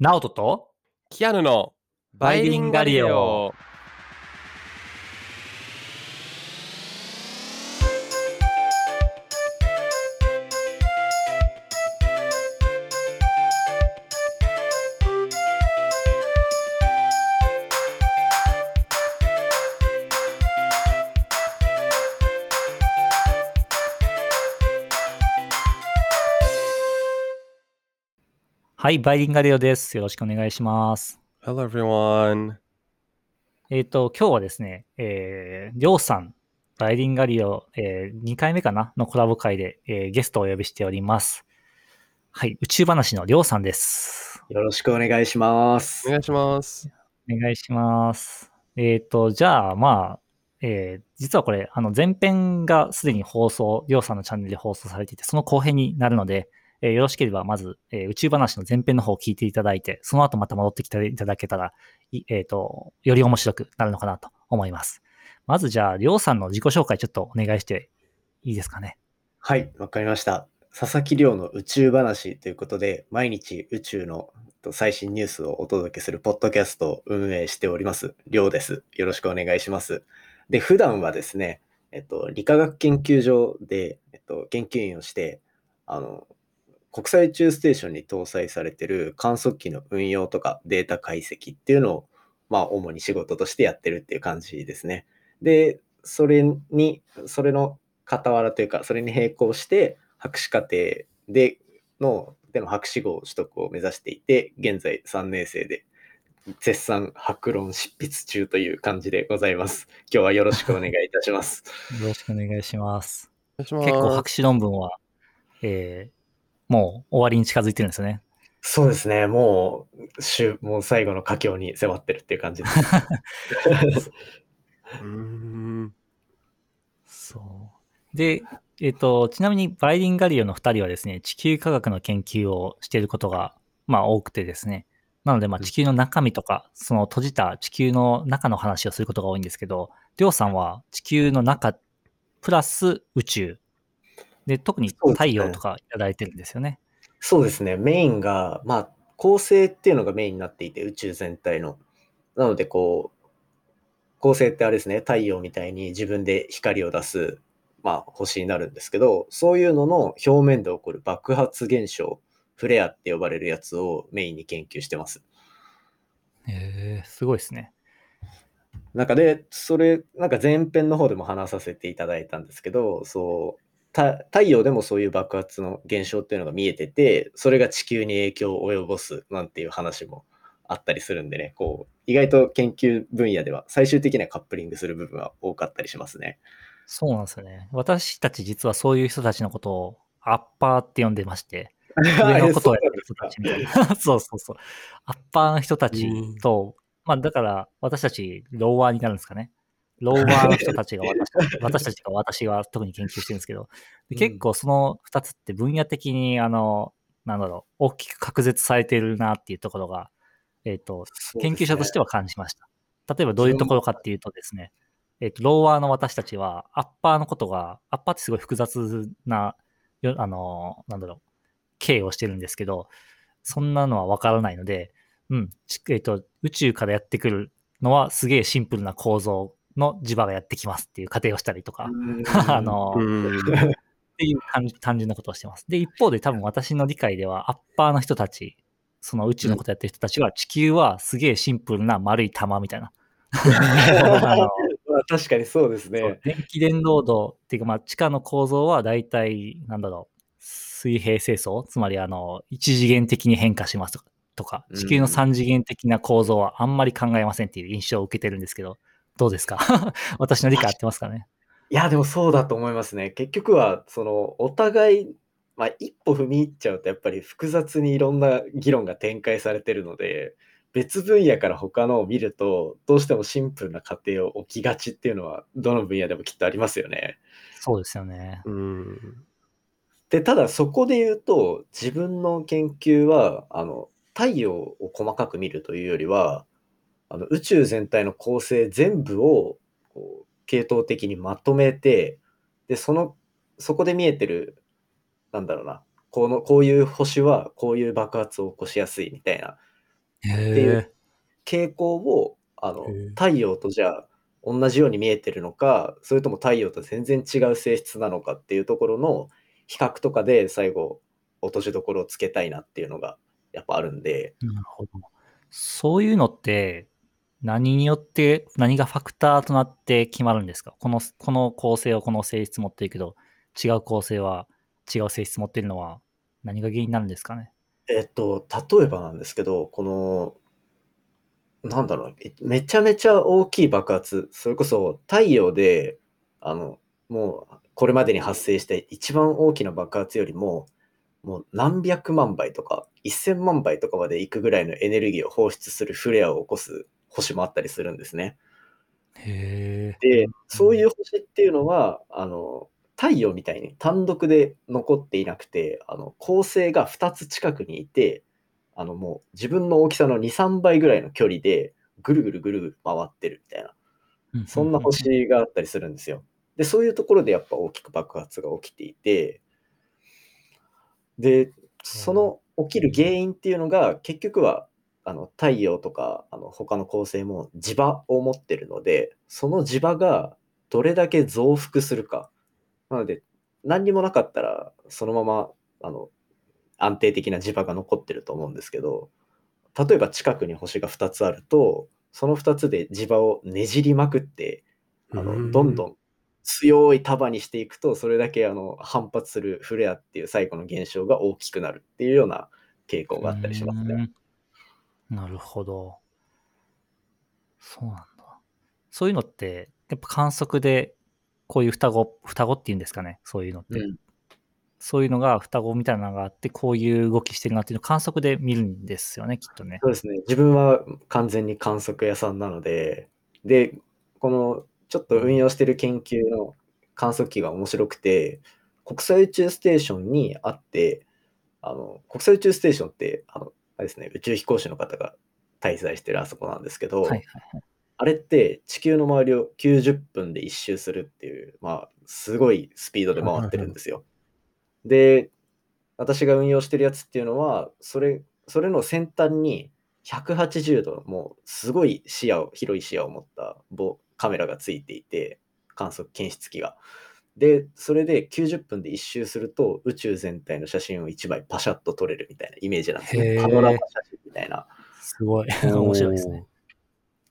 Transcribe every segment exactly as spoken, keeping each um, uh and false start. ナオトとキアヌのバイリンガリオ。はい、バイリンガリオです。よろしくお願いします。Hello, everyone. えっと、今日はですね、えー、りょうさん、バイリンガリオ、えー、にかいめかなのコラボ会で、えー、ゲストをお呼びしております。はい、宇宙話のりょうさんです。よろしくお願いします。お願いします。お願いします。えっと、じゃあ、まあ、えー、実はこれ、あの前編がすでに放送、りょうさんのチャンネルで放送されていて、その後編になるので、えー、よろしければまず、えー、宇宙話の前編の方を聞いていただいて、その後また戻ってきていただけたら、えーと、より面白くなるのかなと思います。まずじゃあ、りょうさんの自己紹介ちょっとお願いしていいですかね。はい、わかりました。佐々木りょうの宇宙話ということで、毎日宇宙の最新ニュースをお届けするポッドキャストを運営しております。りょうです。よろしくお願いします。で、普段はですね、えっと、理化学研究所で、えっと、研究員をして、あの、国際宇宙ステーションに搭載されている観測機の運用とかデータ解析っていうのを、まあ、主に仕事としてやってるっていう感じですね。で、それに、それの傍らというか、それに並行して、博士課程での、での博士号取得を目指していて、現在さんねんせいで、絶賛博論執筆中という感じでございます。今日はよろしくお願いいたします。よろしくお願いします。結構博士論文は、えーもう終わりに近づいてるんですよね。そうですね。もう、週もう最後の佳境に迫ってるっていう感じです。うーん、そう。で、えっと、ちなみにバイリンガリオのふたりはですね、地球科学の研究をしていることが、まあ、多くてですね。なので、まあ、地球の中身とか、その閉じた地球の中の話をすることが多いんですけど、りょうさんは地球の中プラス宇宙。で、特に太陽とかいただいてるんですよね。そうですね。メインが、まあ、恒星っていうのがメインになっていて、宇宙全体の。なので、こう、恒星ってあれですね、太陽みたいに自分で光を出す、まあ、星になるんですけど、そういうのの表面で起こる爆発現象、フレアって呼ばれるやつをメインに研究してます。へー、すごいですね。なんかで、それ、なんか前編の方でも話させていただいたんですけど、そう、太陽でもそういう爆発の現象っていうのが見えてて、それが地球に影響を及ぼすなんていう話もあったりするんでね、こう意外と研究分野では最終的にはカップリングする部分は多かったりしますね。そうなんですよね。私たち実はそういう人たちのことをアッパーって呼んでまして、上のことをやる人たちみたいなそうそうそう、アッパーの人たちと、まあ、だから私たちローワーになるんですかね。ローワーの人たちが私、私たちが私は特に研究してるんですけど、で結構そのふたつって分野的に、あの、なんだろう、大きく隔絶されてるなっていうところが、えっと、研究者としては感じました。例えばどういうところかっていうとですね、えっと、ローワーの私たちは、アッパーのことが、アッパーってすごい複雑な、あの、なんだろう、経営をしてるんですけど、そんなのはわからないので、うん、えっと、宇宙からやってくるのはすげえシンプルな構造の磁場がやってきますっていう仮定をしたりとか、あのっていう単純なことをしてます。で、一方で多分私の理解では、アッパーの人たち、その宇宙のことやってる人たちは、地球はすげえシンプルな丸い玉みたいな。あの確かにそうですね。電気伝導度っていうか、まあ、地下の構造は大体、なんだろう、水平成層、つまりあの一次元的に変化しますとか、とか地球の三次元的な構造はあんまり考えませんっていう印象を受けてるんですけど、どうですか私の理解合ってますかね。いや、でもそうだと思いますね。結局はそのお互い、まあ、一歩踏み入っちゃうとやっぱり複雑にいろんな議論が展開されてるので、別分野から他のを見るとどうしてもシンプルな過程を置きがちっていうのはどの分野でもきっとありますよね。そうですよね。うん。で、ただそこで言うと、自分の研究はあの太陽を細かく見るというよりは、あの宇宙全体の構成全部をこう系統的にまとめて、でそのそこで見えてる、なんだろうな、このこういう星はこういう爆発を起こしやすいみたいな、っていう傾向をあの太陽とじゃあ同じように見えてるのか、それとも太陽と全然違う性質なのかっていうところの比較とかで最後落としどころをつけたいなっていうのがやっぱあるんで。なるほど。そういうのって何によって何がファクターとなって決まるんですか？この、この構成はこの性質持ってるけど違う構成は違う性質持ってるのは何が原因なんですかね？えっと例えばなんですけど、このなんだろう、めちゃめちゃ大きい爆発、それこそ太陽であのもうこれまでに発生して一番大きな爆発よりももう何百万倍とかせんまん倍とかまでいくぐらいのエネルギーを放出するフレアを起こす星もあったりするんですね。へー。で、そういう星っていうのはあの太陽みたいに単独で残っていなくて、あの恒星がふたつ近くにいて、あのもう自分の大きさのにさんばいぐらいの距離でぐるぐるぐるぐる回ってるみたいな、そんな星があったりするんですよ。で、そういうところでやっぱ大きく爆発が起きていて、でその起きる原因っていうのが結局はあの太陽とかあの他の恒星も磁場を持ってるので、その磁場がどれだけ増幅するか。なので何にもなかったらそのままあの安定的な磁場が残ってると思うんですけど、例えば近くに星がふたつあるとそのふたつで磁場をねじりまくってあのどんどん強い束にしていくと、それだけあの反発するフレアっていう最後の現象が大きくなるっていうような傾向があったりしますね。なるほど。そうなんだ。そういうのってやっぱ観測でこういう双子双子っていうんですかね、そういうのって、うん、そういうのが双子みたいなのがあってこういう動きしてるなっていうのを観測で見るんですよね、きっとね。そうですね。自分は完全に観測屋さんなので、でこのちょっと運用してる研究の観測機が面白くて、国際宇宙ステーションにあって、あの国際宇宙ステーションってあのあれですね、宇宙飛行士の方が滞在してるあそこなんですけど、はいはいはい、あれって地球の周りをきゅうじゅっぷんで一周するっていう、まあ、すごいスピードで回ってるんですよ。で、私が運用してるやつっていうのはそれ、それの先端にひゃくはちじゅうどもうすごい視野を広い視野を持った棒カメラがついていて、観測検出機が。で、それできゅうじゅっぷんで一周すると宇宙全体の写真をいちまいパシャッと撮れるみたいなイメージなんですね。パノラマ写真みたいな。すごい面白いですね。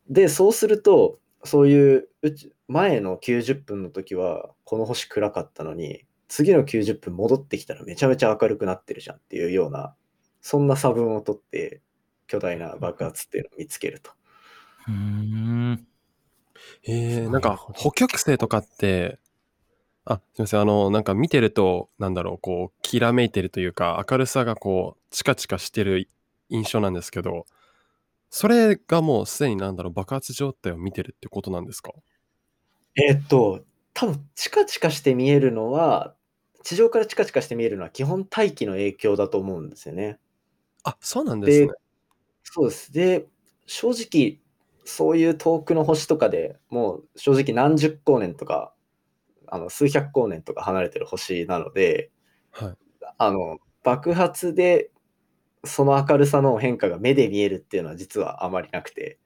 で、そうするとそういう宇宙前のきゅうじゅっぷんの時はこの星暗かったのに、次のきゅうじゅっぷん戻ってきたらめちゃめちゃ明るくなってるじゃんっていうような、そんな差分を取って巨大な爆発っていうのを見つけると。うーん。えー、なんか北極星とかって、あ、すみません、あのなんか見てるとなんだろう、こうきらめいてるというか明るさがこうチカチカしてる印象なんですけど、それがもうすでになんだろう爆発状態を見てるってことなんですか？えー、っと多分チカチカして見えるのは、地上からチカチカして見えるのは基本大気の影響だと思うんですよね。あ、そうなんですね。で、そうです。で、正直そういう遠くの星とかでもう正直何十光年とかあの数百光年とか離れてる星なので、はい、あの爆発でその明るさの変化が目で見えるっていうのは実はあまりなくて、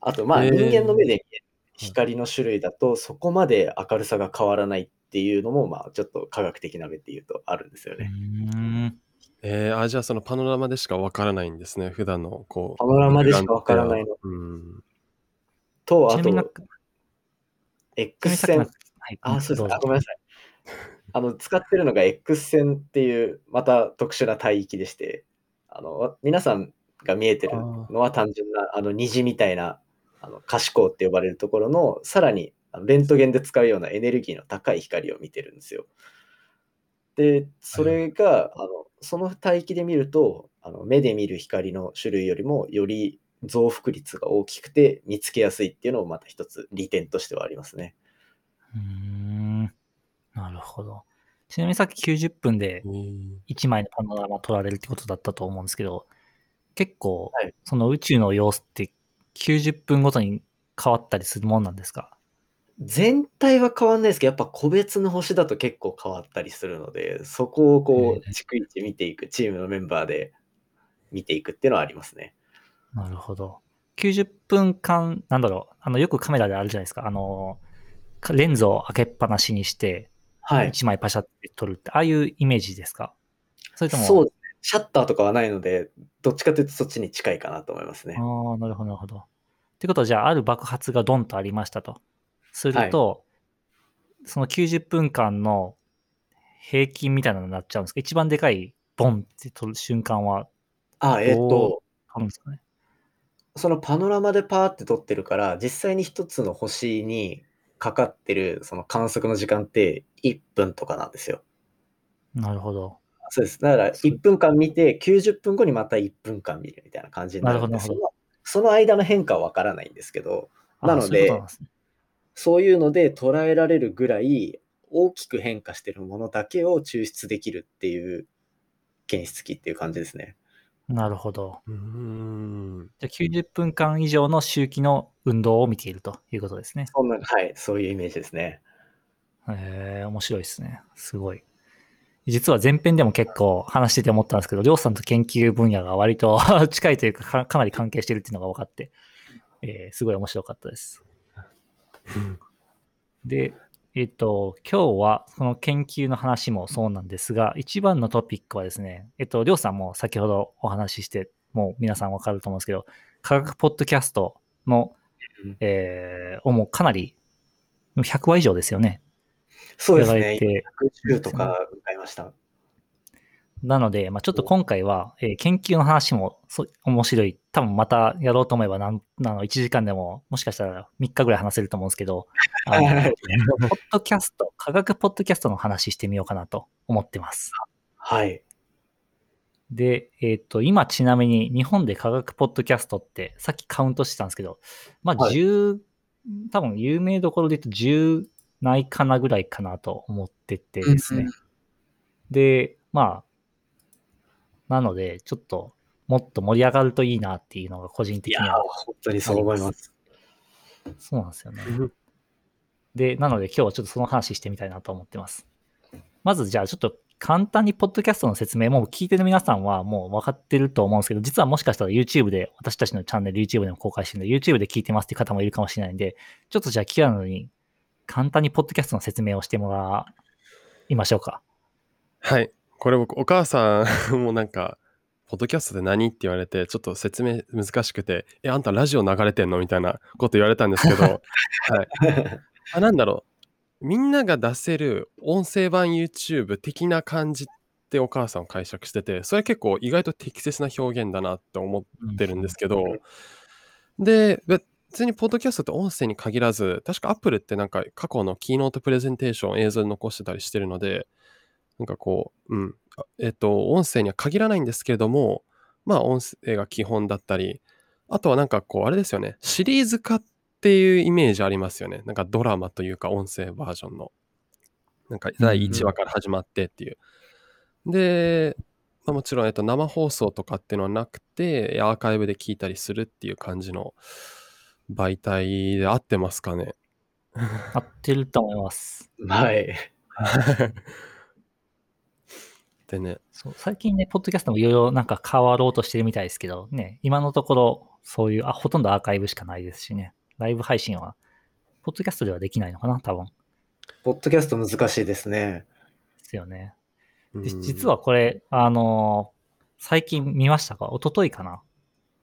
あとまあ人間の目で見える光の種類だとそこまで明るさが変わらないっていうのも、まあちょっと科学的な目っていうとあるんですよね。うん。えー、あじゃあそのパノラマでしかわからないんですね、普段のこうパノラマでしかわからないの、うん、とあと X 線、はい、あそうですか、ごめんなさいあの使ってるのが X 線っていうまた特殊な帯域でして、あの皆さんが見えてるのは単純なあの虹みたいなあの可視光って呼ばれるところのさらにレントゲンで使うようなエネルギーの高い光を見てるんですよ。でそれが、はい、あのその帯域で見るとあの目で見る光の種類よりもより増幅率が大きくて見つけやすいっていうのもまた一つ利点としてはありますね。うーん、なるほど。ちなみにさっききゅうじゅっぷんでいちまいのパノラマ撮られるってことだったと思うんですけど、結構その宇宙の様子ってきゅうじゅっぷんごとに変わったりするもんなんですか？全体は変わんないですけど、やっぱ個別の星だと結構変わったりするので、そこをこう逐一見ていくチームのメンバーで見ていくっていうのはありますね。なるほど。きゅうじゅっぷんかん、なんだろう、あのよくカメラであるじゃないですか、あのレンズを開けっぱなしにして、はい、いちまいパシャって撮るって、ああいうイメージですか？それともそうですね、シャッターとかはないので、どっちかというとそっちに近いかなと思いますね。ああ、なるほど、なるほど。ってことは、じゃあ、ある爆発がドンとありましたと。すると、はい、そのきゅうじゅっぷんかんの平均みたいなのになっちゃうんですか？一番でかいボンって撮る瞬間は、ああ、えっと、あるんですかね。そのパノラマでパーって撮ってるから、実際に一つの星にかかってるその観測の時間っていっぷんとかなんですよ。なるほど。そうです。だからいっぷんかん見て、きゅうじゅっぷんごにまたいっぷんかん見るみたいな感じになるので、その、その間の変化はわからないんですけど、なので、そういうので捉えられるぐらい大きく変化してるものだけを抽出できるっていう検出器っていう感じですね。なるほど。うーん。じゃあきゅうじゅっぷんかん以上の周期の運動を見ているということですね。そんな、はい、そういうイメージですね。へー、面白いですね。すごい。実は前編でも結構話してて思ったんですけど、りょうさんと研究分野が割と近いというか、か、かなり関係してるっていうのが分かって、えー、すごい面白かったです。うん、で、えっと、今日はその研究の話もそうなんですが、一番のトピックはですね、えっと、りょうさんも先ほどお話しして、もう皆さん分かると思うんですけど、科学ポッドキャストの、えー、をもうかなりひゃくわ以上ですよね。そうですね。ひゃくじゅうとか伺いました。なので、まあ、ちょっと今回は、えー、研究の話もそ面白い。多分またやろうと思えばなんあのいちじかんでも、もしかしたらみっかぐらい話せると思うんですけど、あのポッドキャスト、科学ポッドキャストの話してみようかなと思ってます。はい。で、えっと、今ちなみに日本で科学ポッドキャストってさっきカウントしてたんですけど、まあじゅう、はい、多分有名どころで言うとじゅう、ないかなぐらいかなと思っててですね。うんうん、で、まあ、なので、ちょっともっと盛り上がるといいなっていうのが個人的には。いや、本当にそう思います。そうなんですよね。で、なので今日はちょっとその話してみたいなと思ってます。まずじゃあちょっと簡単にポッドキャストの説明、もう聞いてる皆さんはもう分かってると思うんですけど、実はもしかしたら YouTube で、私たちのチャンネル YouTube でも公開してるので、YouTube で聞いてますっていう方もいるかもしれないんで、ちょっとじゃあキアヌに簡単にポッドキャストの説明をしてもらいましょうか。はい。これ僕、お母さんもなんか、ポッドキャストで何って言われて、ちょっと説明難しくて、え、あんたラジオ流れてんのみたいなこと言われたんですけど、はい。あ、なんだろう。みんなが出せる音声版 YouTube 的な感じってお母さんを解釈してて、それ結構意外と適切な表現だなって思ってるんですけど、うん、で、普通にポッドキャストって音声に限らず、確か Apple ってなんか過去のキーノートプレゼンテーション映像で残してたりしてるので、なんかこう、うん、えっと、音声には限らないんですけれども、まあ音声が基本だったり、あとはなんかこう、あれですよね、シリーズ化っていうイメージありますよね。なんかドラマというか音声バージョンの、なんかだいいちわから始まってっていう。うん、で、まあ、もちろんえっと生放送とかっていうのはなくて、アーカイブで聞いたりするっていう感じの、媒体で合ってますかね？合ってると思います。はい。でね、そう、最近ね、ポッドキャストもいろいろなんか変わろうとしてるみたいですけど、ね、今のところ、そういう、あ、ほとんどアーカイブしかないですしね、ライブ配信は、ポッドキャストではできないのかな、多分。ポッドキャスト難しいですね。ですよね。で、実はこれ、あのー、最近見ましたか？一昨日かな？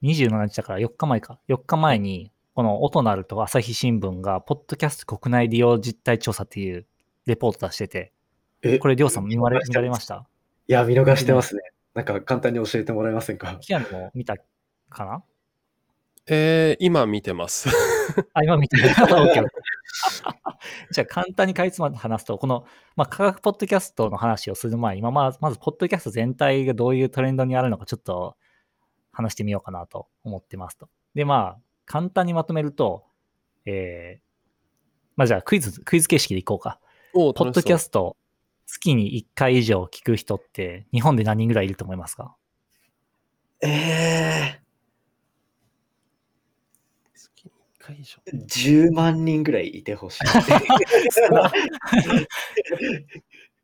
にじゅうしちにちだからよっかまえか。よっかまえに、この音なると朝日新聞がポッドキャスト国内利用実態調査っていうレポート出してて、え、これりょうさん見られました？いや、見逃してますね。なんか簡単に教えてもらえませんか？キアヌも見たかな？えー、今見てます。あ、今見てます。じゃあ簡単にかいつまんで話すと、この、まあ、科学ポッドキャストの話をする前に、まあ、まずまずポッドキャスト全体がどういうトレンドにあるのかちょっと話してみようかなと思ってますと。で、まあ簡単にまとめると、えー、まあじゃあクイズ、クイズ形式でいこうか。ポッドキャスト、月にいっかい以上聞く人って、日本で何人ぐらいいると思いますか？えー、月にいっかい以上。じゅうまんにんぐらいいてほしい。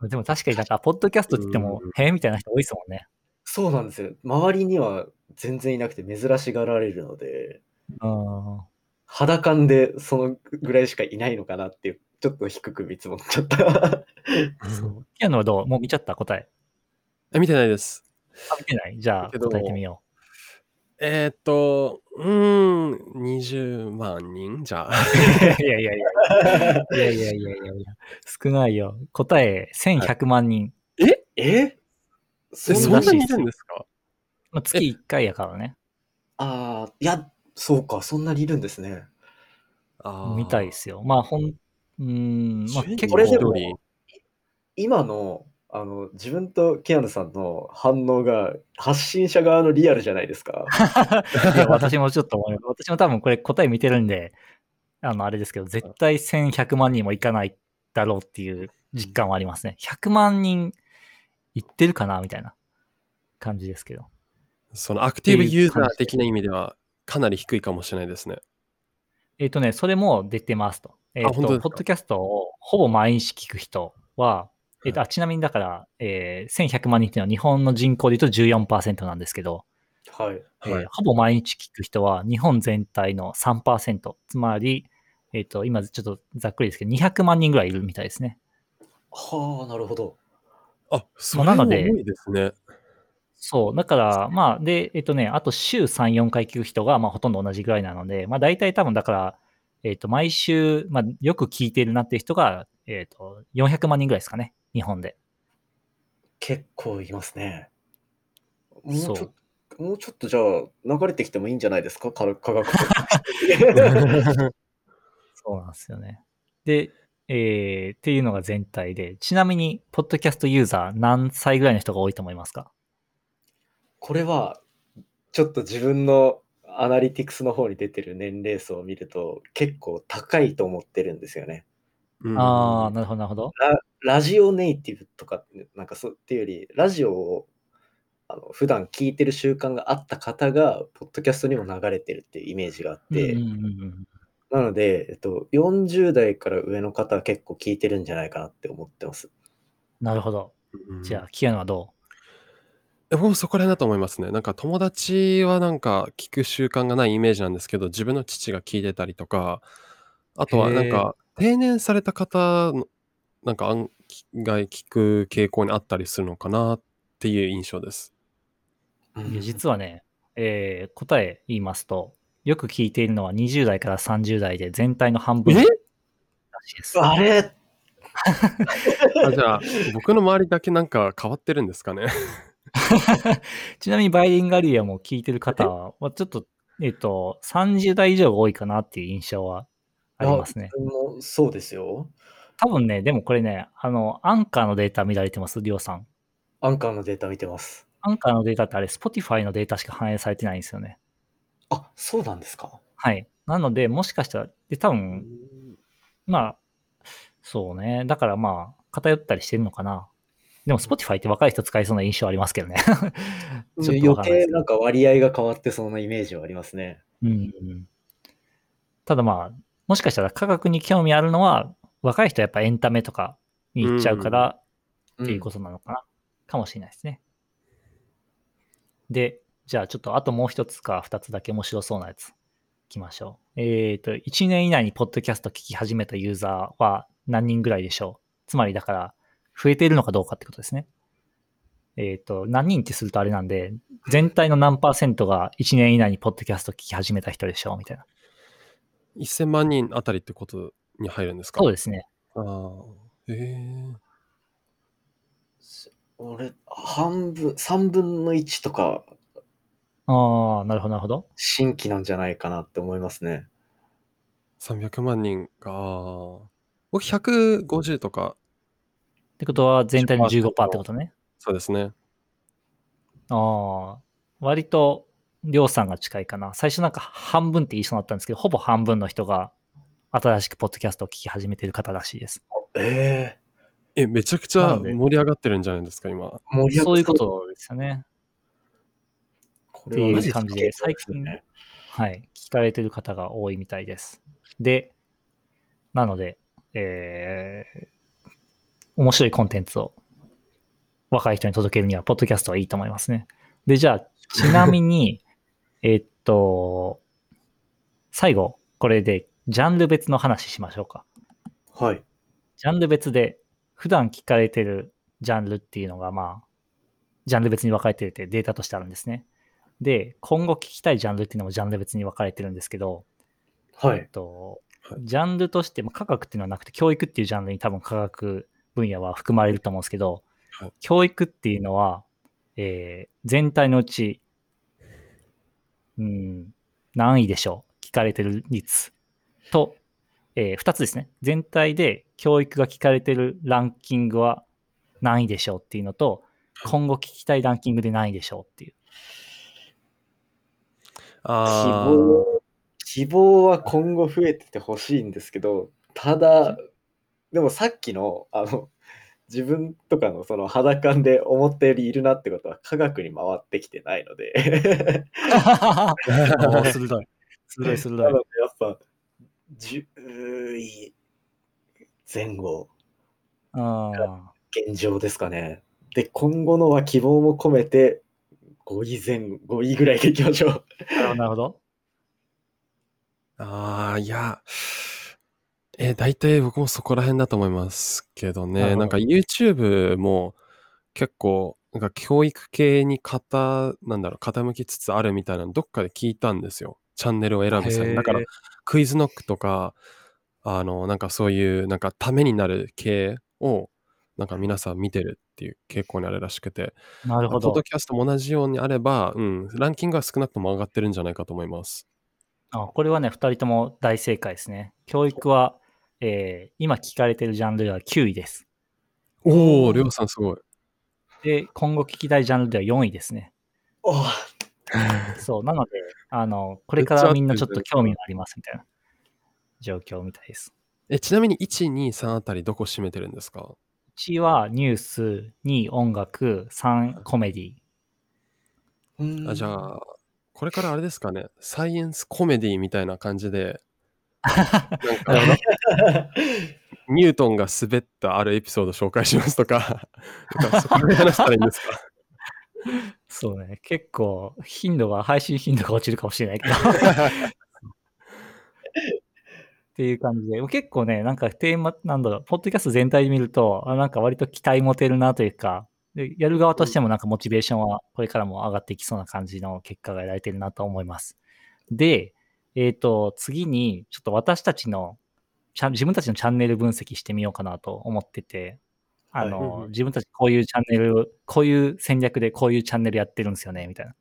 でも確かになんか、ポッドキャストって言っても、へえみたいな人多いですもんね。そうなんですよ。周りには全然いなくて珍しがられるので、ああ。肌感でそのぐらいしかいないのかなっていう、ちょっと低く見積もっちゃった。そう。キアヌはどう？もう見ちゃった？答え。え、見てないです。あ、見てない。じゃだあ、けど答えてみも、よう。えっと、うーん、にじゅうまんにんじゃあ。いやいやいやいや。いやいやいやいやいや、少ないよ。答えせんひはゃくまんにん。え？え？え、そんそなんらにしいっいるすんよ。ですか？ま、え。月いっかいやからね。ああ、いや、そうか、そんなにいるんですね。みたいでああ。すよ。まあ、ほんうーん、ま、週結こにれ構でひとり。も、い今の、あの、自分とキアヌさんの反応が、発信者側のリアルじゃないですか？いや、私もちょっと思います。私も多分これ答え見てるんで、あの、あれですけど、絶あ。対せんひゃくまんにんもいかないだろうっていうう実ん。感はありますね。ひゃくまんにんいってるかなみたいな感じですけど。っそのアクてティブいうユーザ感ーじで的すなね。意味では、かなり低いかもしれないですね。えっとね、それも出てますと。えあ、っほんとと、ですポッか？ドキャストをほぼ毎日聞く人は、えっはと、い。あ、ちなみにだから、えー、せんひゃくまんにんっていうのは日本の人口で言うとじゅうよんパーセントなんですけど、はい。はえーい。ほぼ毎日聞く人は日本全体のさんパーセント。つまり、えっと、今ちょっとざっくりですけど、にひゃくまんにんぐらいいるみたいですね。はあ、なるほど。あ、ま、そなれのも多で、いですね。そう、だから、まあ、で、えっとね、あと週さん、よんかい聞く人が、まあ、ほとんど同じぐらいなので、まあ、大体多分だから、えっと、毎週、まあ、よく聞いてるなっていう人が、えっと、よんひゃくまんにんぐらいですかね、日本で。結構いますね。もうちょそっう。もうちょっとじゃあ、流れてきてもいいんじゃないですか？か科学特化して。そうなんですよね。で、えー、っていうのが全体で、ちなみに、ポッドキャストユーザー、何歳ぐらいの人が多いと思いますか？これは、ちょっと自分のアナリティクスの方に出てる年齢層を見ると、結構高いと思ってるんですよね。うあー、ん。なるほど、なるほど。ララジオネイティブとか、なんかそうっていうより、ラジオをあの普段聞いてる習慣があった方が、ポッドキャストにも流れてるっていうイメージがあっうんうんて、うんうん。なので、えっと、よんじゅうだいから上の方は結構聞いてるんじゃないかなって思ってます。なるほど。うじゃあ、ん。キアヌはどう？え、もうそこら辺だと思いますね。なんか友達はなんか聞く習慣がないイメージなんですけど、自分の父が聞いてたりとか、あとはなんへえ。か定年された方の、なんか案外聞く傾向にあったりするのかなっていう印象です。ういや、ん。実はね、えー、答え言いますと、よく聞いているのはにじゅう代からさんじゅう代で全体の半分えらしいです。あれあ、じゃあ僕の周りだけなんか変わってるんですかね。 ちなみにバイリンガルイアも聞いてるえ方は、まあちょっと、えっ、と、さんじゅう代以上が多いかなっていう印象はあいりや、ますね。自分もそうですよ。多分ね、でもこれね、あの、アンカーのデータ見られてます、りょうさん。アンカーのデータ見てます。アンカーのデータってあれ、Spotify のデータしか反映されてないんですよね。あ、そうなんですか？はい。なので、もしかしたら、で、多う分、ん。まあ、そうね。だからまあ、偏ったりしてるのかな。でも、Spotify って若い人使いそうな印象ありますけどね。ちょっとわ余かんないで計すけなんど。か割合が変わってそうなイメージはありますね。うん、うん。ただまあ、もしかしたら科学に興味あるのは、若い人はやっぱエンタメとかにう行っちゃうかん。らっうていうん。ことなのかな。かもしれないですね。で、じゃあちょっとあともう一つか二つだけ面白そうなやついきましょう。えっ、と、いちねん以内にポッドキャスト聞き始めたユーザーは何人ぐらいでしょう？つまりだから、増えているのかどうかってことですね。えっ、と、何人ってするとあれなんで、全体の何パーセントがいちねん以内にポッドキャスト聞き始めた人でしょうみたいな。せんまん人あたりってことに入るんですか？そうですね。ああー。ええー。す俺、半分、さんぶんのいちとか、ああ、なるほど、なるほど。新規なんじゃないかなって思いますね。さんびゃくまん人か。僕ひゃくごじゅうとかってことは全体のじゅうごパーセントじゅうごパーセントってこの、とね。そうですね。ああ、割と、りょうさんが近いかな。最初なんか半分って言いそうになったんですけど、ほぼ半分の人が新しくポッドキャストを聞き始めてる方らしいです。ええ、え、めちゃくちなゃので、盛り上がってるんじゃないですか、今。盛り上そがういうこそう。とですよね。こっれてはマいジうです感か？じで、傾向最ですよ近、ね。はい、聞かれてる方が多いみたいです。で、なので、えー、面白いコンテンツを若い人に届けるには、ポッドキャストはいいと思いますね。で、じゃあ、ちなみに、えっと、最後、これで、ジャンル別の話しましょうか。はい。ジャンル別で、普段聞かれてるジャンルっていうのが、まあ、ジャンル別に分かれてるってデータとしてあるんですね。で、今後聞きたいジャンルっていうのもジャンル別に分かれてるんですけど、はい。えっと、ジャンルとして、まあ、科学っていうのはなくて、教育っていうジャンルに多分科学分野は含まれると思うんですけど、はい、教育っていうのは、えー、全体のうち、うん、何位でしょう、聞かれてる率と、えー、ふたつですね。全体で教育が聞かれてるランキングは何位でしょうっていうのと、今後聞きたいランキングで何位でしょうっていう。あー。希望は今後増えててほしいんですけど、ただでもさっきのあの自分とかのその肌感で思ったよりいるなってことは科学に回ってきてないので鋭い鋭い鋭い。なのでやっぱじゅうい前後が現状ですかね。で今後のは希望も込めてごいぐらいでいきましょう。なるほど。ああ、いや、えー、大体僕もそこら辺だと思いますけどね。なんか YouTube も結構、なんか教育系に傾、なんだろう、傾きつつあるみたいなのどっかで聞いたんですよ。チャンネルを選ぶ際に。だから、クイズノックとか、あの、なんかそういう、なんかためになる系を、なんか皆さん見てるっていう傾向にあるらしくて。なるほど。ポッドキャストも同じようにあれば、うん、ランキングは少なくとも上がってるんじゃないかと思います。あ、これはね、ふたりとも大正解ですね。教育は、えー、今聞かれてるジャンルではきゅういです。おお、りょうさんすごい。で、今後聞きたいジャンルではよんいですね。おお。そう、なので、あの、これからみんなちょっと興味がありますみたいな状況みたいです。え、ちなみにいち、に、さんあたりどこ占めてるんですか？いちはニュース、に音楽、さんコメディ。うん。あ、じゃあ、これからあれですかね、サイエンスコメディみたいな感じでなんかニュートンが滑ったあるエピソード紹介しますとかとかそこで話したらいいんですか？そうね、結構頻度が配信頻度が落ちるかもしれないけどっていう感じで、結構ね、なんかテーマ、なんだろう、ポッドキャスト全体で見ると、あ、なんか割と期待持てるなというか、でやる側としてもなんかモチベーションはこれからも上がっていきそうな感じの結果が得られてるなと思います。で、えっと、次にちょっと私たちの、自分たちのチャンネル分析してみようかなと思ってて、あの、はい、自分たちこういうチャンネル、こういう戦略でこういうチャンネルやってるんですよね、みたいな。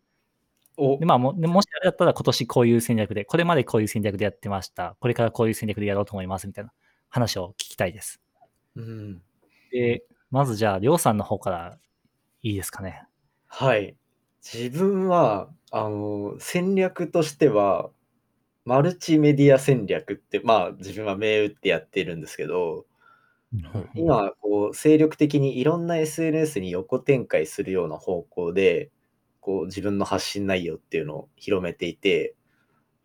おで、まあ、も、もしあれだったら今年こういう戦略で、これまでこういう戦略でやってました。これからこういう戦略でやろうと思います、みたいな話を聞きたいです。うん、で、まずじゃあ、りょうさんの方からいいですかね。はい。自分は、あの、戦略としては、マルチメディア戦略って、まあ、自分は銘打ってやってるんですけど、はい、今、こう、精力的にいろんな エスエヌエス に横展開するような方向で、こう、自分の発信内容っていうのを広めていて、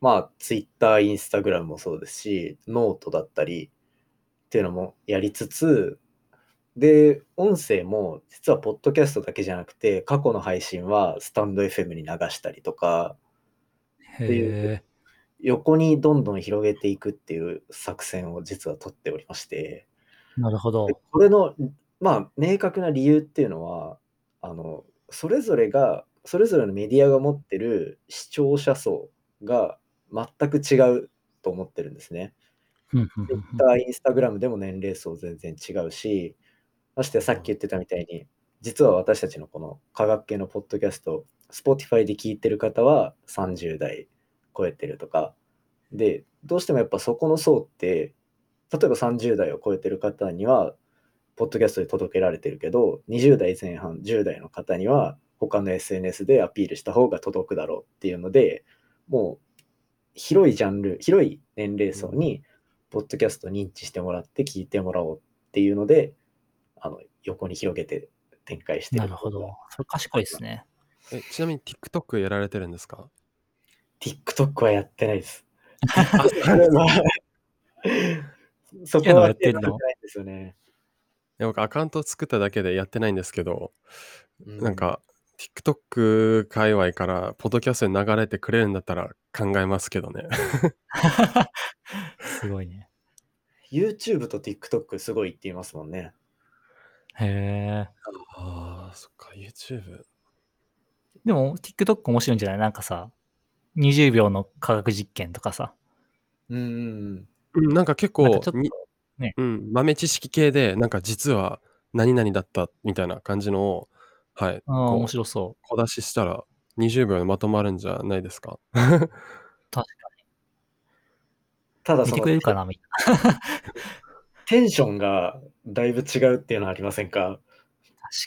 まあ、Twitter、Instagram もそうですし、ノートだったりっていうのもやりつつ、で、音声も実はポッドキャストだけじゃなくて、過去の配信はスタンド エフエム に流したりとかっていう、横にどんどん広げていくっていう作戦を実は取っておりまして。なるほど。これの、まあ、明確な理由っていうのは、あの、それぞれが、それぞれのメディアが持ってる視聴者層が全く違うと思ってるんですね。Twitter、Instagram でも年齢層全然違うし、ましてさっき言ってたみたいに、実は私たちのこの科学系のポッドキャスト、Spotify で聞いてる方はさんじゅう代超えてるとか、で、どうしてもやっぱそこの層って、例えばさんじゅう代を超えてる方には、ポッドキャストで届けられてるけど、にじゅう代前半、じゅう代の方には、他の エスエヌエス でアピールした方が届くだろうっていうので、もう広いジャンル、広い年齢層に、ポッドキャスト認知してもらって聞いてもらおうっていうので、あの横に広げて展開してる。なるほど。それ賢いですね。え、ちなみに TikTok やられてるんですか？ TikTok はやってないです。そこはやってないんですよね。僕アカウント作っただけでやってないんですけど、うん、なんか TikTok 界隈からポッドキャストに流れてくれるんだったら考えますけどね。すごいね。YouTube と TikTok すごいって言いますもんね。へえ。ああ、そっか、YouTube。でも TikTok 面白いんじゃない？なんかさ、にじゅうびょうの科学実験とかさ。うん。なんか結構、なんかちょっとね、うん、豆知識系で、なんか実は何々だったみたいな感じのを、はい。ああ、面白そう。小出ししたらにじゅうびょうでまとまるんじゃないですか。確かに。ただその、見てくれるかなみたいな。テンションがだいぶ違うっていうのはありませんか？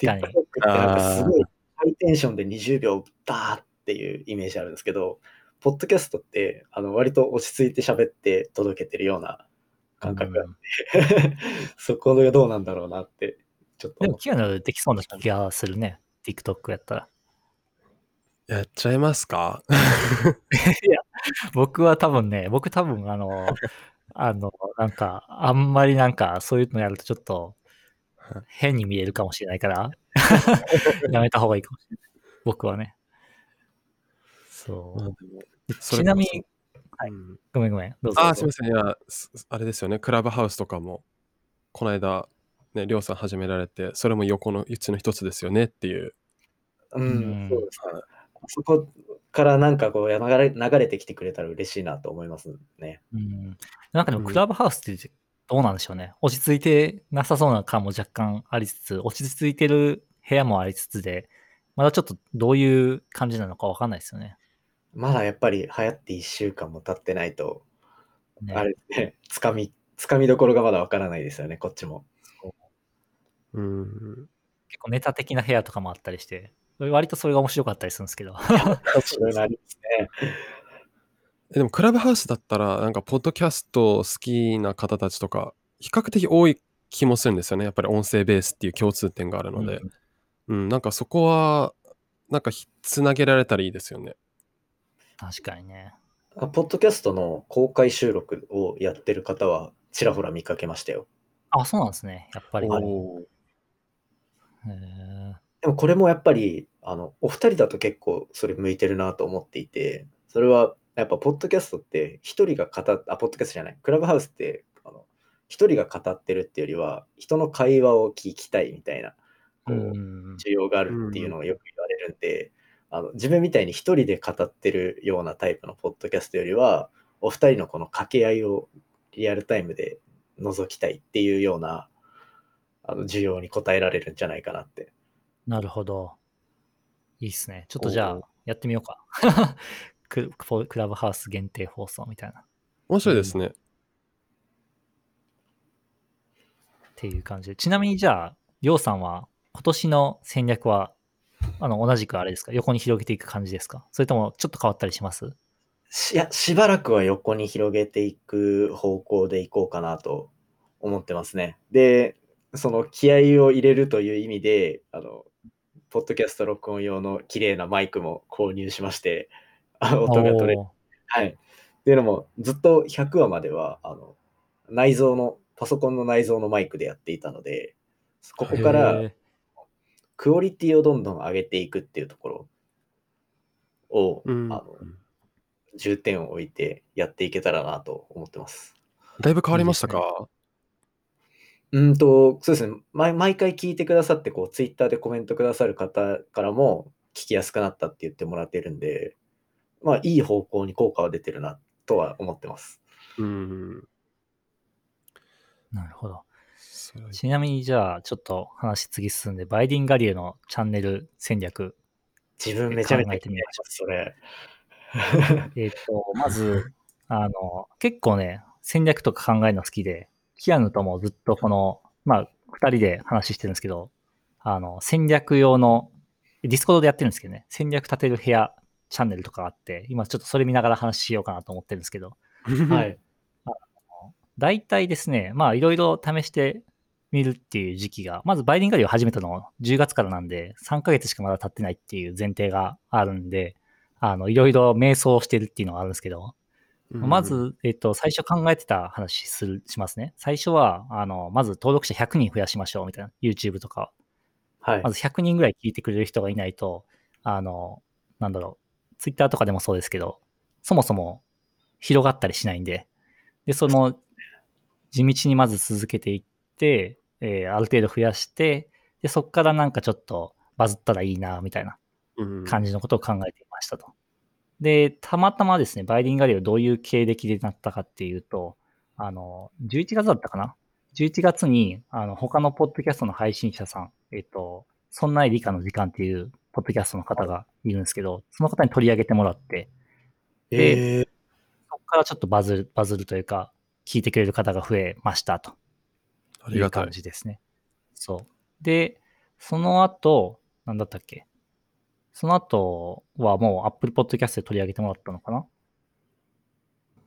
確かに。TikTok ってなんかすごいハイテンションでにじゅうびょうダーっていうイメージあるんですけど、ポッドキャストってあの割と落ち着いて喋って届けてるような感覚があって、うん、そこがどうなんだろうなってちょっと。でもキアヌできそうな気がするね、TikTok やったら。やっちゃいますか？いや、僕は多分ね、僕多分あの、あの、なんか、あんまりなんか、そういうのやるとちょっと、変に見えるかもしれないから、やめた方がいいかもしれない。僕はね。そう。まあ、ちなみに、はい、ごめんごめん、どうぞ。あ、すみません。いや、あれですよね、クラブハウスとかも、この間、ね、りょうさん始められて、それも横のうちの一つですよねっていう。うん、そうですね。はい、そこからなんかこう流れ、流れてきてくれたら嬉しいなと思いますね。うん。なんかでもクラブハウスってどうなんでしょうね。うん、落ち着いてなさそうな感も若干ありつつ、落ち着いてる部屋もありつつで、まだちょっとどういう感じなのか分かんないですよね。まだやっぱり流行っていっしゅうかんも経ってないと、ね、あれですね、つかみ、つかみどころがまだ分からないですよね、こっちも。うーん。結構ネタ的な部屋とかもあったりして、割とそれが面白かったりするんですけど。そうなりますね。でもクラブハウスだったらなんかポッドキャスト好きな方たちとか比較的多い気もするんですよね。やっぱり音声ベースっていう共通点があるので、うん、うん、なんかそこはなんかつなげられたらいいですよね。確かにね。ポッドキャストの公開収録をやってる方はちらほら見かけましたよ。あ、そうなんですね。やっぱり。おー。へー。でもこれもやっぱりあのお二人だと結構それ向いてるなと思っていて、それはやっぱポッドキャストって一人が語っあポッドキャストじゃないクラブハウスってあの一人が語ってるっていうよりは人の会話を聞きたいみたいなこう需要があるっていうのをよく言われるんで、あの自分みたいに一人で語ってるようなタイプのポッドキャストよりはお二人のこの掛け合いをリアルタイムで覗きたいっていうようなあの需要に応えられるんじゃないかなって。なるほど。いいっすね。ちょっとじゃあ、やってみようか。クラブハウス限定放送みたいな。面白いですね。っていう感じで。ちなみにじゃあ、りょうさんは、今年の戦略は、あの、同じくあれですか？横に広げていく感じですか？それとも、ちょっと変わったりします？いや、しばらくは横に広げていく方向でいこうかなと思ってますね。で、その気合を入れるという意味で、あの、ポッドキャスト録音用の綺麗なマイクも購入しまして、音が取れる。はい。っていうのも、ずっとひゃくわまでは、あの、内蔵の、パソコンの内蔵のマイクでやっていたので、ここから、クオリティをどんどん上げていくっていうところを、うん、あの重点を置いてやっていけたらなと思ってます。だいぶ変わりましたか？いいですね。うんとそうですね、毎、毎回聞いてくださってこうツイッターでコメントくださる方からも聞きやすくなったって言ってもらってるんで、まあいい方向に効果は出てるなとは思ってます。うん、なるほど。ちなみにじゃあちょっと話次進んでバイディンガリエのチャンネル戦略、自分めちゃめちゃ考えてみましたそれ。えっとまずあの結構ね戦略とか考えるの好きで、キアヌともずっとこの、まあ、二人で話してるんですけど、あの、戦略用の、ディスコードでやってるんですけどね、戦略立てる部屋チャンネルとかあって、今ちょっとそれ見ながら話しようかなと思ってるんですけど、はい。大体ですね、まあ、いろいろ試してみるっていう時期が、まずバイディンガリを始めたのじゅうがつからなんで、さんかげつしかまだ経ってないっていう前提があるんで、あの、いろいろ迷走してるっていうのがあるんですけど、まず、えっと、最初考えてた話する、しますね。最初は、あの、まず登録者ひゃくにん増やしましょう、みたいな。YouTube とかは。はい。まずひゃくにんぐらい聞いてくれる人がいないと、あのなんだろう、ツイッターとかでもそうですけど、そもそも広がったりしないんで、でその地道にまず続けていって、えー、ある程度増やして、でそこからなんかちょっとバズったらいいなみたいな感じのことを考えていましたと。でたまたまですね、バイリンガリをどういう経歴でなったかっていうと、あのじゅういちがつだったかな、じゅういちがつにあの他のポッドキャストの配信者さん、えっとそんない理科の時間っていうポッドキャストの方がいるんですけど、その方に取り上げてもらって、で、えー、そこからちょっとバズる、バズるというか聞いてくれる方が増えましたと。ありがたい。いう感じですね。そう。でその後なんだったっけ？その後はもう Apple Podcast で取り上げてもらったのかな？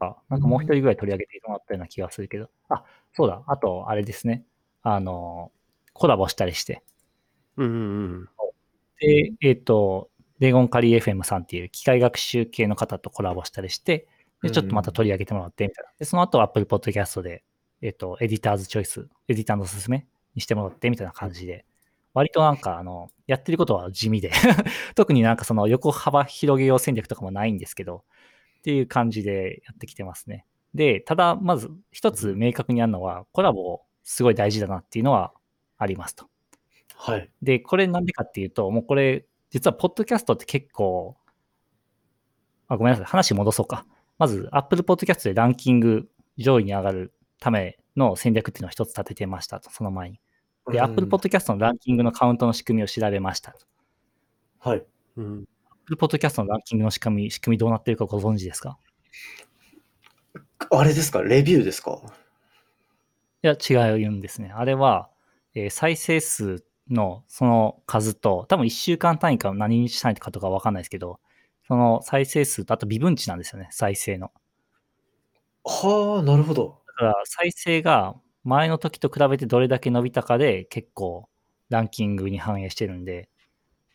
あ、なんかもう一人ぐらい取り上げてもらったような気がするけど、あ、そうだ。あとあれですね。あのコラボしたりして。うんうんうん、で、えっ、ー、と、レゴンカリー エフエム さんっていう機械学習系の方とコラボしたりして、でちょっとまた取り上げてもらってみたいな。で、その後 Apple Podcast で、えっ、ー、と、エディターズチョイス、エディターのおすすめにしてもらってみたいな感じで、割となんか、あの、やってることは地味で、特になんかその横幅広げよう戦略とかもないんですけど、っていう感じでやってきてますね。で、ただ、まず一つ明確にあるのは、コラボすごい大事だなっていうのはありますと。はい、でこれなんでかっていうと、もうこれ実はポッドキャストって結構、あ、ごめんなさい、話戻そうか。まず Apple Podcast でランキング上位に上がるための戦略っていうのを一つ立ててましたと。その前にで、うん、Apple Podcast のランキングのカウントの仕組みを調べましたと。はい、うん、Apple Podcast のランキングの仕組み仕組みどうなってるかご存知ですか？あれですか、レビューですか？いや違うんですね。あれは、えー、再生数のその数と、多分いっしゅうかん単位か何日単位かとか分かんないですけど、その再生数とあと微分値なんですよね、再生の。はあ、なるほど。だから再生が前の時と比べてどれだけ伸びたかで結構ランキングに反映してるんで、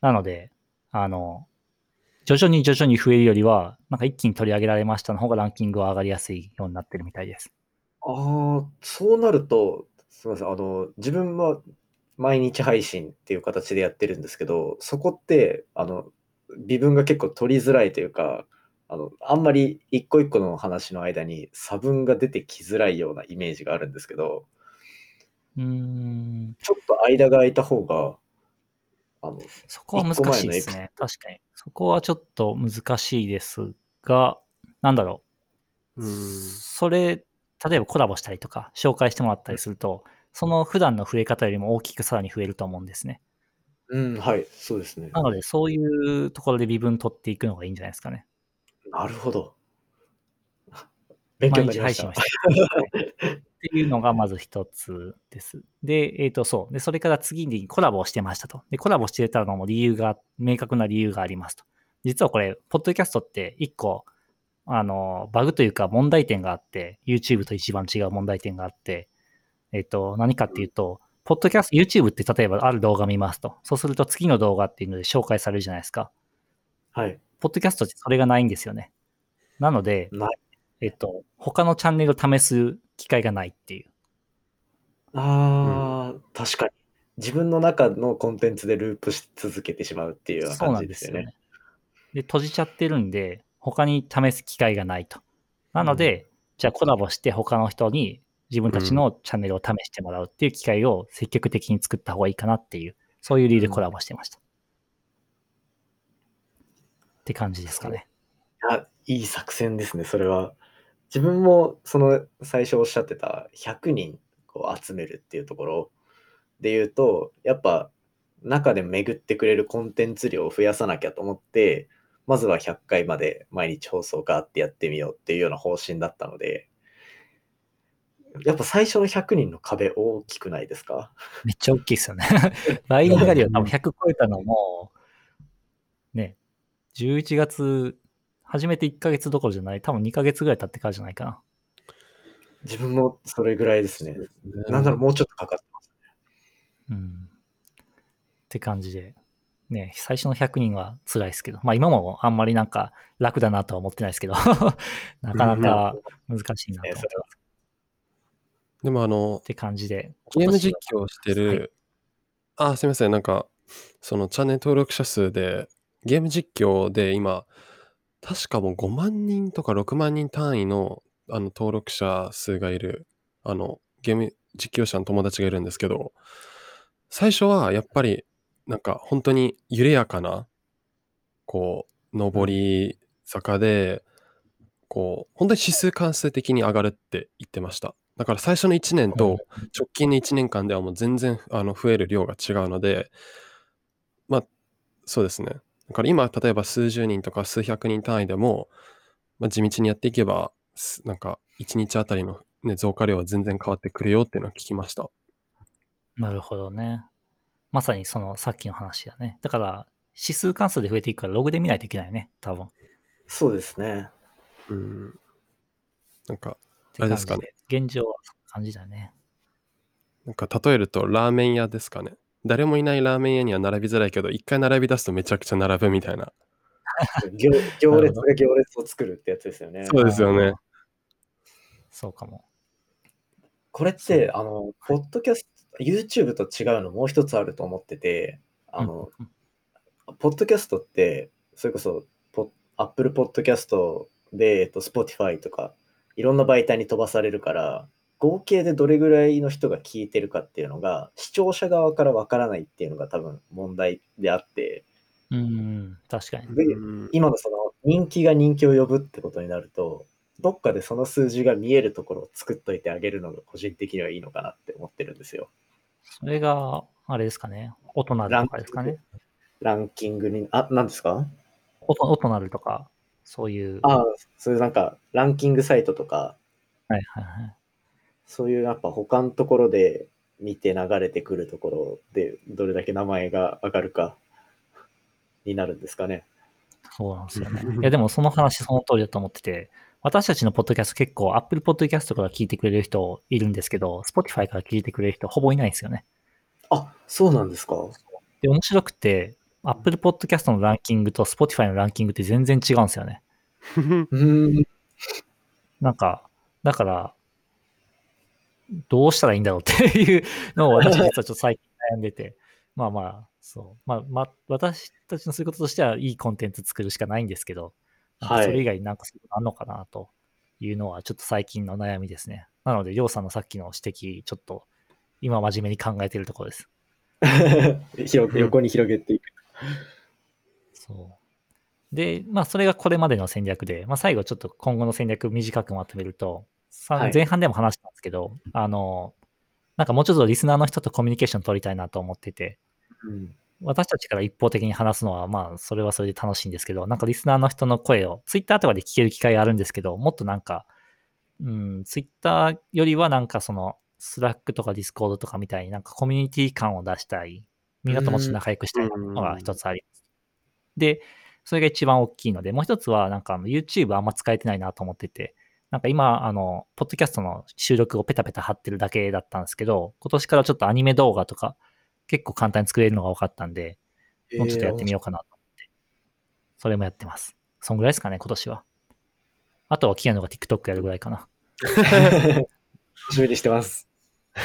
なのであの徐々に徐々に増えるよりは、なんか一気に取り上げられましたの方がランキングは上がりやすいようになってるみたいです。ああ、そうなると、すみません、あの自分は毎日配信っていう形でやってるんですけど、そこってあの微分が結構取りづらいというか、あのあんまり一個一個の話の間に差分が出てきづらいようなイメージがあるんですけど、うーん、ちょっと間が空いた方があのそこは難しいですね。確かにそこはちょっと難しいですが、なんだろう、うーん、それ例えばコラボしたりとか紹介してもらったりすると、その普段の増え方よりも大きくさらに増えると思うんですね。うん、はい、そうですね。なので、そういうところで微分取っていくのがいいんじゃないですかね。なるほど。勉強になりました。毎日配信をしてるっていうのがまず一つです。で、えっ、ー、と、そう。で、それから次にコラボをしてましたと。で、コラボしてたのも理由が、明確な理由がありますと。実はこれ、ポッドキャストって一個、あの、バグというか問題点があって、YouTube と一番違う問題点があって、えっと、何かっていうと、ポッドキャスト、YouTube って例えばある動画見ますと、そうすると次の動画っていうので紹介されるじゃないですか。はい。ポッドキャストってそれがないんですよね。なので、えっと、他のチャンネルを試す機会がないっていう。ああ、うん、確かに。自分の中のコンテンツでループし続けてしまうっていう感じですよね。そうなんですよね。で、閉じちゃってるんで、他に試す機会がないと。なので、うん、じゃあコラボして他の人に、自分たちのチャンネルを試してもらうっていう機会を積極的に作った方がいいかなっていう、そういう理由でコラボしてました。って感じですかね。あ、いい作戦ですね、それは。自分もその最初おっしゃってたひゃくにんこう集めるっていうところで言うと、やっぱ中で巡ってくれるコンテンツ量を増やさなきゃと思って、まずはひゃっかいまで毎日放送ガーってやってみようっていうような方針だったので、やっぱ最初のひゃくにんの壁大きくないですか？めっちゃ大きいですよね。バイリンガリを多分ひゃく超えたのも、ね、じゅういちがつ、初めていっかげつどころじゃない、多分にかげつぐらい経ってからじゃないかな。自分もそれぐらいですね。なんならもうちょっとかかってますね。うん。って感じで、ね、最初のひゃくにんは辛いですけど、まあ今もあんまりなんか楽だなとは思ってないですけど、なかなか難しいなと思ってます。うん、でもあのって感じでゲーム実況をしてる、はい、あ、すみません、なんかそのチャンネル登録者数でゲーム実況で今、確かもうごまん人とかろくまんにん単位のあの登録者数がいる、あの、ゲーム実況者の友達がいるんですけど、最初はやっぱり、なんかほんとに緩やかな、こう、上り坂で、こう、ほんとに指数関数的に上がるって言ってました。だから最初のいちねんはい。と直近のいちねんかんではもう全然あの増える量が違うのでま、そうですね。だから今例えば数十人とか数百人単位でも、ま、地道にやっていけば、すなんかいちにちあたりのね、増加量は全然変わってくるよっていうのは聞きました。なるほどね。まさにそのさっきの話だね。だから指数関数で増えていくからログで見ないといけないね、多分。そうですね。うん。なんか、ってあれで感すかじね。で、現状はそんな感じだね。なんか例えるとラーメン屋ですかね。誰もいないラーメン屋には並びづらいけど、いっかい並び出すとめちゃくちゃ並ぶみたいな。ぎょな行るほ列ど。が行列を作るってやつですよね。そうですよあね。あ。そうかも。これっそう。て、あの、はポい。ッドキャス YouTube と違うのもう一つあると思ってて、あうん、の、うん。ポッドキャストって、それこそ、ポ Apple Podcast で、えっと、Spotify とか、いろんな媒体に飛ばされるから、合計でどれぐらいの人が聞いてるかっていうのが、視聴者側からわからないっていうのが多分問題であって。うん、確かに。で、うーん。今のその人気が人気を呼ぶってことになると、どっかでその数字が見えるところを作っといてあげるのが個人的にはいいのかなって思ってるんですよ。それが、あれですかね、オトナルラとンかですキンかグね？ランキングにあ、なんですか？オトオトナルとか、そういうああ、そういうなんか、ランキングサイトとかはいはいはい。そういうやっぱ他んところで見て流れてくるところで、どれだけ名前が上がるかになるんですかね。そうなんすよね。いやでもその話その通りだと思ってて、私たちのポッドキャスト結構 Apple Podcast から聞いてくれる人いるんですけど、Spotify から聞いてくれる人ほぼいないんすよね。あ、そうなんですか？そう。で、面白くて、Apple Podcast のランキングと Spotify のランキングって全然違うんすよね。うーん。なんか、だからどうしたらいいんだろうっていうのを私実はちょっと最近悩んでて。まあまあ、そう、まあ、ま、私たちのすることとしては、いいコンテンツ作るしかないんですけど、なんかはそれ以い。外になんかそういうのあんのかなというのはちょっと最近の悩みですね。なので、りょうさんのさっきの指摘、ちょっと今真面目に考えているところです。ひろ横に広げていく。そう。で、まあ、それがこれまでの戦略で、まあ、最後ちょっと今後の戦略短くまとめると、さはんい。前半でも話したんですけど、あの、なんかもうちょっとリスナーの人とコミュニケーション取りたいなと思ってて、うん。私たちから一方的に話すのは、まあ、それはそれで楽しいんですけど、なんかリスナーの人の声を、Twitter とかで聞ける機会があるんですけど、もっとなんか、うん、Twitter よりはなんかその、Slack とか Discord とかみたいになんかコミュニティ感を出したい、みんうなともっとーん。仲良くしたいなっていうのがうー一ん。つあります。で、それが一番大きいので、もう一つはなんかあの YouTube あんま使えてないなと思ってて、なんか今、あの、ポッドキャストの収録をペタペタ貼ってるだけだったんですけど、今年からちょっとアニメ動画とか、結構簡単に作れるのが分かったんで、もうちょっえとえ、やっ面てみよ白うかなと思って。それもやってます。そんぐらいですかね、今年は。あとはキアヌが TikTok やるぐらいかな。楽しみにしてます。っ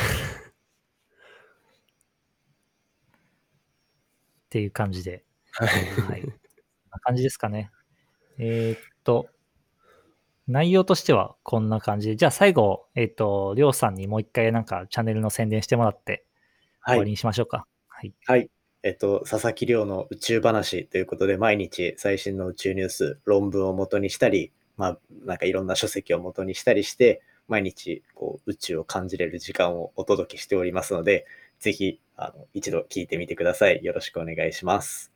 ていう感じで。はい。はい。こんな感じですかね。えーっと、内容としてはこんな感じで、じゃあ最後、えっと、りょうさんにもう一回なんかチャンネルの宣伝してもらっては終わりい。にしましょうか。はい。はい。えっと、佐々木亮の宇宙話ということで、毎日最新の宇宙ニュース、論文を元にしたり、まあ、なんかいろんな書籍を元にしたりして、毎日こう宇宙を感じれる時間をお届けしておりますので、ぜひ、あの、一度聞いてみてください。よろしくお願いします。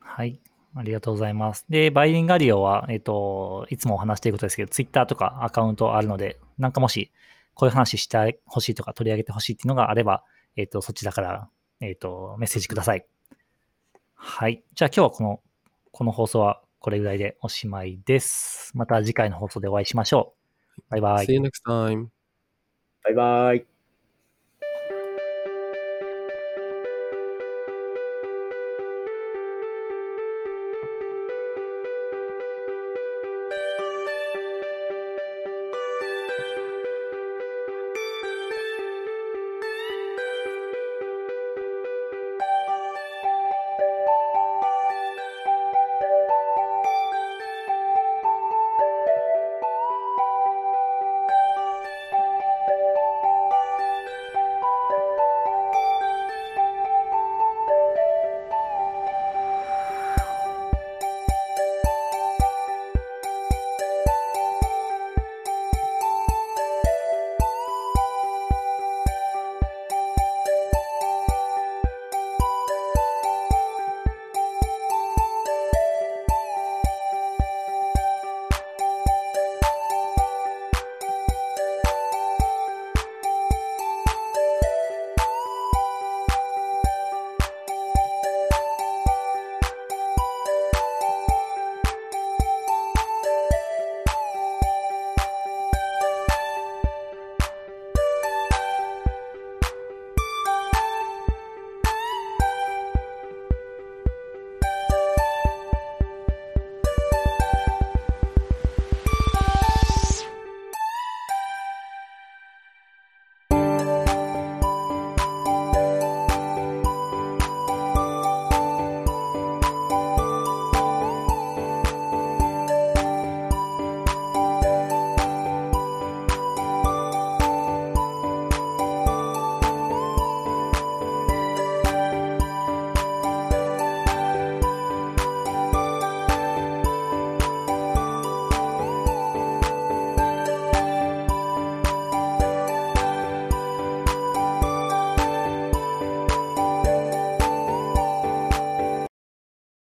はい。ありがとうございます。で、バイリンガリオは、えっと、いつもお話していることですけど、Twitter とかアカウントあるので、なんかもし、こういう話したい欲しいとか、取り上げてほしいっていうのがあれば、えっと、そちらから、えっと、メッセージください。はい。じゃあ今日はこの、この放送はこれぐらいでおしまいです。また次回の放送でお会いしましょう。バイバイ。See you next time. バイバイ。